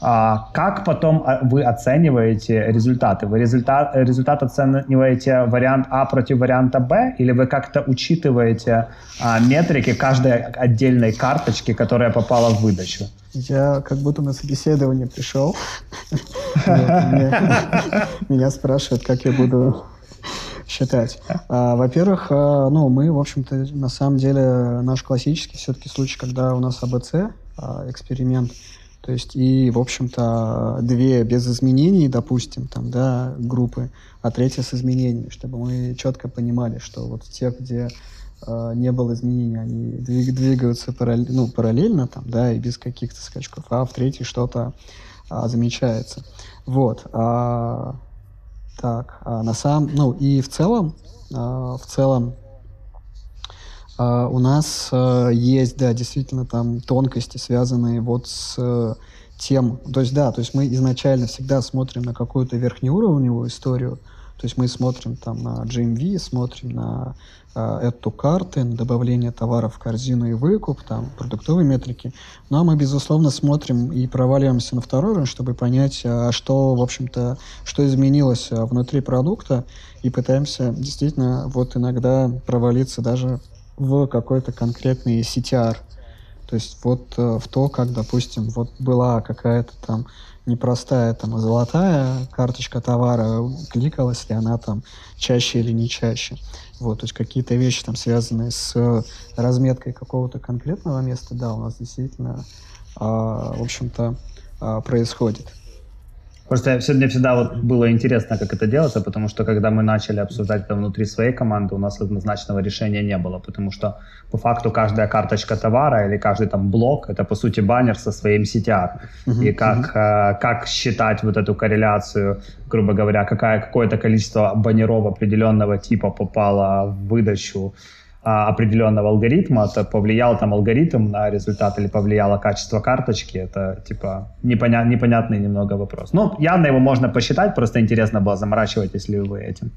Как потом вы оцениваете результаты? Вы результат оцениваете вариант А против варианта Б, или вы как-то учитываете метрики каждой отдельной карточки, которая попала в выдачу? Я как будто на собеседование пришел. Меня спрашивают, как я буду считать. Во-первых, ну, мы, в общем-то, на самом деле, наш классический все-таки случай, когда у нас АБЦ, эксперимент, то есть и, в общем-то, две без изменений, допустим, там, да, группы, а третья с изменениями, чтобы мы четко понимали, что вот те, где не было изменений, они двигаются параллельно, там, да, и без каких-то скачков, а в третьей что-то замечается. Вот. Так, ну и в целом у нас есть, да, действительно там тонкости, связанные вот с тем, то есть, да, то есть мы изначально всегда смотрим на какую-то верхнеуровневую историю, то есть мы смотрим там на GMV, смотрим на Add to Cart, на добавление товаров в корзину и выкуп, там, продуктовые метрики. Но мы, безусловно, смотрим и проваливаемся на второй уровень, чтобы понять, что, в общем-то, что изменилось внутри продукта, и пытаемся действительно вот иногда провалиться даже в какой-то конкретный CTR. То есть вот в то, как, допустим, вот была какая-то там непростая там золотая карточка товара, кликалась ли она там чаще или не чаще. Вот, то есть какие-то вещи там связанные с разметкой какого-то конкретного места, да, у нас действительно, в общем-то, происходит. Просто мне всегда вот было интересно, как это делается, потому что когда мы начали обсуждать это внутри своей команды, у нас однозначного решения не было, потому что по факту каждая карточка товара или каждый там блок — это по сути баннер со своим CTR. И как считать вот эту корреляцию, грубо говоря, какое-то количество баннеров определенного типа попало в выдачу определенного алгоритма, это повлиял там алгоритм на результат или повлияло качество карточки, это типа непонятный немного вопрос. Ну, явно его можно посчитать, просто интересно было, заморачиваетесь ли вы этим.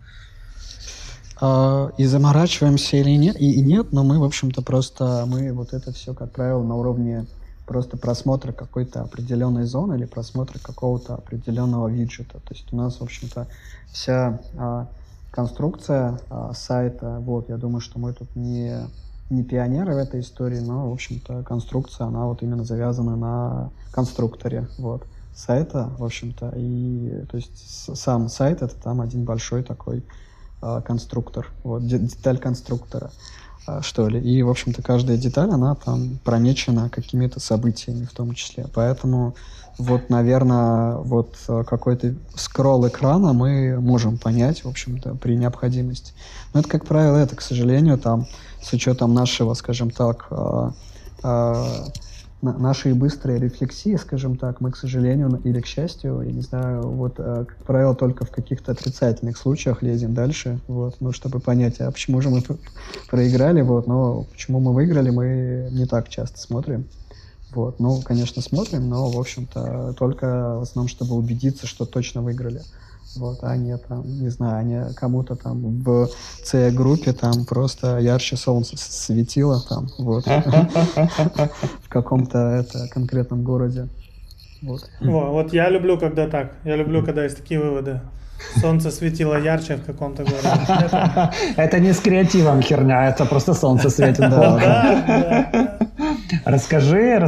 И заморачиваемся или нет, и нет, но мы, в общем-то, просто, мы вот это все, как правило, на уровне просто просмотра какой-то определенной зоны или просмотра какого-то определенного виджета. То есть у нас, в общем-то, вся конструкция сайта, вот, я думаю, что мы тут не пионеры в этой истории, но, в общем-то, конструкция, она вот именно завязана на конструкторе, вот, сайта, в общем-то, и, то есть, сам сайт — это там один большой такой конструктор, вот, деталь конструктора, что ли, и, в общем-то, каждая деталь, она там промечена какими-то событиями в том числе, поэтому вот, наверное, вот какой-то скролл экрана мы можем понять, в общем-то, при необходимости. Но это, как правило, это, к сожалению, там, с учетом нашего, скажем так, нашей быстрой рефлексии, скажем так, мы, к сожалению, или к счастью, я не знаю, вот, как правило, только в каких-то отрицательных случаях лезем дальше, вот, ну, чтобы понять, а почему же мы проиграли, вот, но почему мы выиграли, мы не так часто смотрим. Вот. Ну, конечно, смотрим, но, в общем-то, только в основном, чтобы убедиться, что точно выиграли. Вот, а не там, не знаю, они кому-то там в C-группе там просто ярче солнце светило там, вот, в каком-то конкретном городе. Вот я люблю, когда так, я люблю, когда есть такие выводы. Солнце светило ярче в каком-то городе. Это не с креативом херня, это просто солнце светит. Расскажи,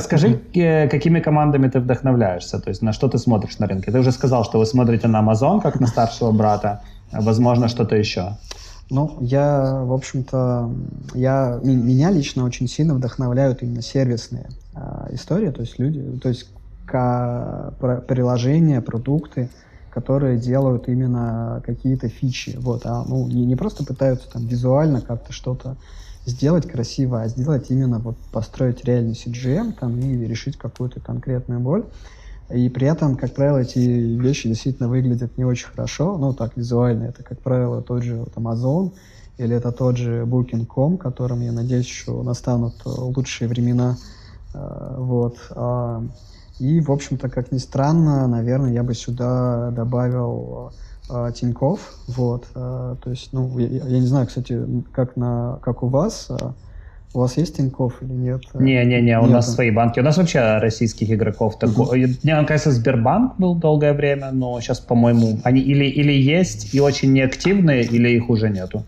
какими командами ты вдохновляешься, то есть на что ты смотришь на рынке? Ты уже сказал, что вы смотрите на Amazon как на старшего брата, возможно, что-то еще. Ну, я, в общем-то, меня лично очень сильно вдохновляют именно сервисные истории, то есть люди, то есть приложения, продукты, которые делают именно какие-то фичи, вот, ну, не просто пытаются там визуально как-то что-то сделать красиво, а сделать именно вот, построить реальный CJM там и решить какую-то конкретную боль. И при этом, как правило, эти вещи действительно выглядят не очень хорошо. Ну, так, визуально. Это, как правило, тот же вот, Amazon или это тот же Booking.com, которым, я надеюсь, еще настанут лучшие времена. Вот. И, в общем-то, как ни странно, наверное, я бы сюда добавил Tinkoff. Вот. То есть, ну, я не знаю, кстати, как у вас... У вас есть Тинькофф или нет? Не-не-не, у нас свои банки. У нас вообще российских игроков. Мне кажется, Сбербанк был долгое время, но сейчас, по-моему, они или есть и очень неактивные, или их уже нету.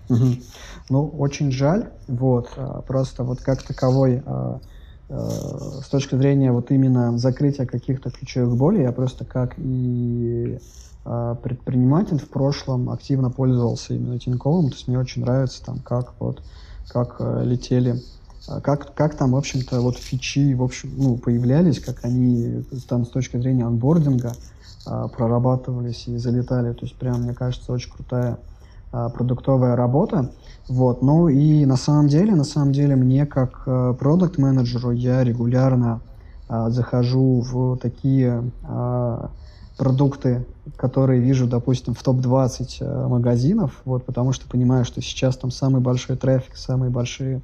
Ну, очень жаль. Вот. Просто вот как таковой, с точки зрения вот именно закрытия каких-то ключевых болей, я просто как и предприниматель в прошлом активно пользовался именно Тиньковым. То есть мне очень нравится там, как летели, как там, в общем-то, вот фичи, в общем, ну, появлялись, как они там с точки зрения онбординга прорабатывались и залетали. То есть прям, мне кажется, очень крутая продуктовая работа. Вот. Ну и на самом деле мне как продакт-менеджеру я регулярно захожу в такие продукты, которые вижу, допустим, в топ-20 магазинов, вот, потому что понимаю, что сейчас там самый большой трафик, самые большие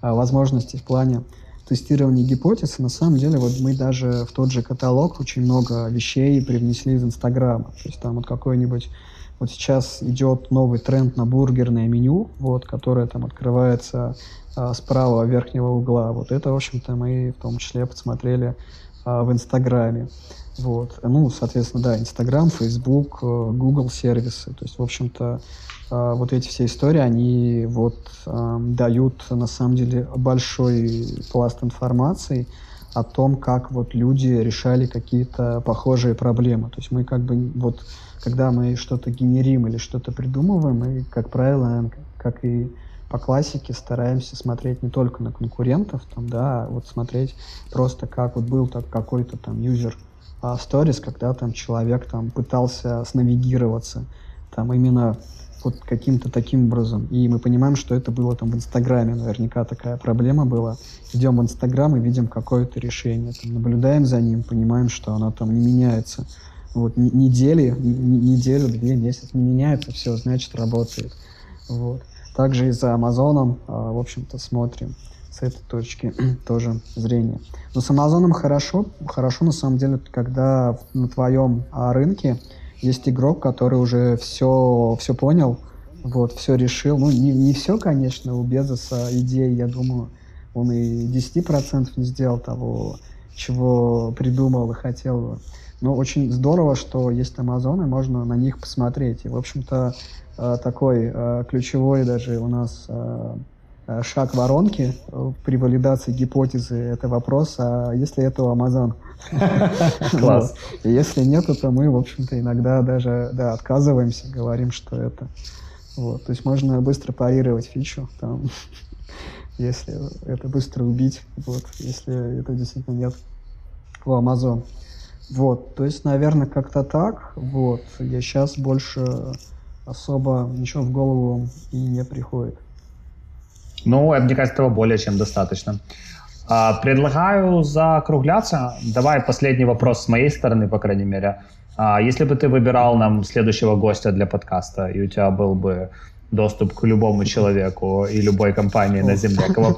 возможности в плане тестирования гипотез. На самом деле, вот мы даже в тот же каталог очень много вещей привнесли из Инстаграма. То есть там вот какой-нибудь... Вот сейчас идет новый тренд на бургерное меню, вот, которое там открывается с правого верхнего угла. Вот это, в общем-то, мы в том числе подсмотрели в Инстаграме. Вот. Ну, соответственно, да, Instagram, Facebook, Google сервисы. То есть, в общем-то, вот эти все истории, они вот дают, на самом деле, большой пласт информации о том, как вот люди решали какие-то похожие проблемы. То есть мы как бы, вот, когда мы что-то генерим или что-то придумываем, мы, как правило, как и по классике, стараемся смотреть не только на конкурентов, там, да, а вот смотреть просто, как вот был так, какой-то там юзер сторис, когда там человек там пытался снавигироваться там именно вот каким-то таким образом. И мы понимаем, что это было там в Инстаграме, наверняка такая проблема была. Идем в Инстаграм и видим какое-то решение, там, наблюдаем за ним, понимаем, что оно там не меняется. Вот неделю, 2 месяца не меняется, все, значит, работает. Вот. Также и за Амазоном, в общем-то, смотрим с этой точки тоже зрения. Но с Амазоном хорошо на самом деле, когда на твоем рынке есть игрок, который уже все понял, вот, все решил. Ну, не все, конечно, у Безоса идей, я думаю, он и 10% не сделал того, чего придумал и хотел. Но очень здорово, что есть Амазон, и можно на них посмотреть. И, в общем-то, такой ключевой даже у нас шаг воронки при валидации гипотезы — это вопрос, а если это у Amazon? Класс. Если нет, то мы, в общем-то, иногда даже отказываемся, говорим, что это. То есть можно быстро парировать фичу, если это быстро убить, если это действительно нет у Amazon. То есть, наверное, как-то так. Я сейчас больше особо ничего в голову и не приходит. Ну, мне кажется, этого более чем достаточно. Предлагаю закругляться. Давай последний вопрос с моей стороны, по крайней мере. Если бы ты выбирал нам следующего гостя для подкаста, и у тебя был бы доступ к любому человеку и любой компании на земле, кого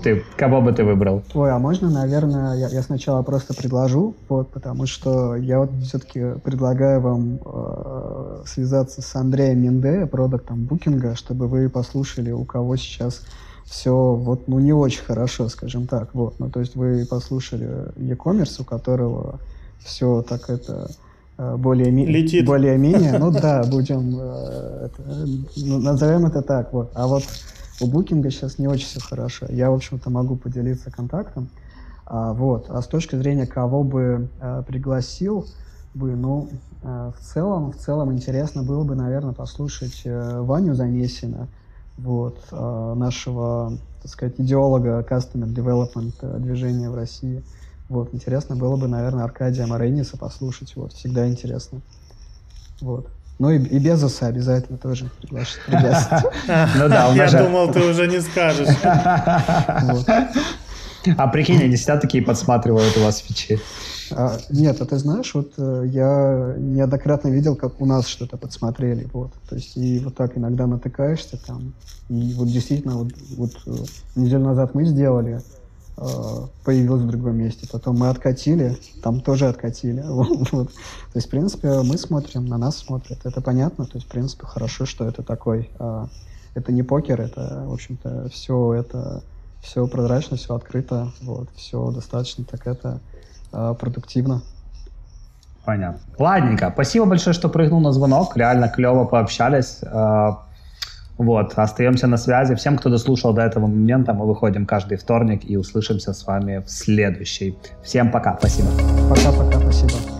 бы ты выбрал? Ой, а можно, наверное, я сначала просто предложу, потому что я вот все-таки предлагаю вам связаться с Андреем Минде, продактом Букинга, чтобы вы послушали, у кого сейчас... все вот, ну, не очень хорошо, скажем так. Вот. Ну, то есть вы послушали e-commerce, у которого все так это более-менее. Ну да, будем назовем это так. Вот. А вот у Booking сейчас не очень все хорошо. Я, в общем-то, могу поделиться контактом. А с точки зрения, кого бы пригласил бы, ну, в целом интересно было бы, наверное, послушать Ваню Замесина, нашего, так сказать, идеолога Customer Development движения в России. Интересно было бы, наверное, Аркадия Марениса послушать. Всегда интересно. Ну и Безоса обязательно тоже пригласить. Я думал, ты уже не скажешь. А прикинь, они всегда такие подсматривают у вас фичи. Нет, а ты знаешь, вот я неоднократно видел, как у нас что-то подсмотрели, вот. То есть и вот так иногда натыкаешься там. И вот действительно, вот неделю назад мы сделали, появилось в другом месте. Потом мы откатили, там тоже откатили. Вот. То есть, в принципе, мы смотрим, на нас смотрят. Это понятно. То есть, в принципе, хорошо, что это такой... Это не покер, это, в общем-то, все прозрачно, все открыто, вот, все достаточно так это продуктивно. Понятно. Ладненько, спасибо большое, что прыгнул на звонок, реально клево пообщались, вот, остаемся на связи. Всем, кто дослушал до этого момента, мы выходим каждый вторник и услышимся с вами в следующий. Всем пока, спасибо. Пока-пока, спасибо.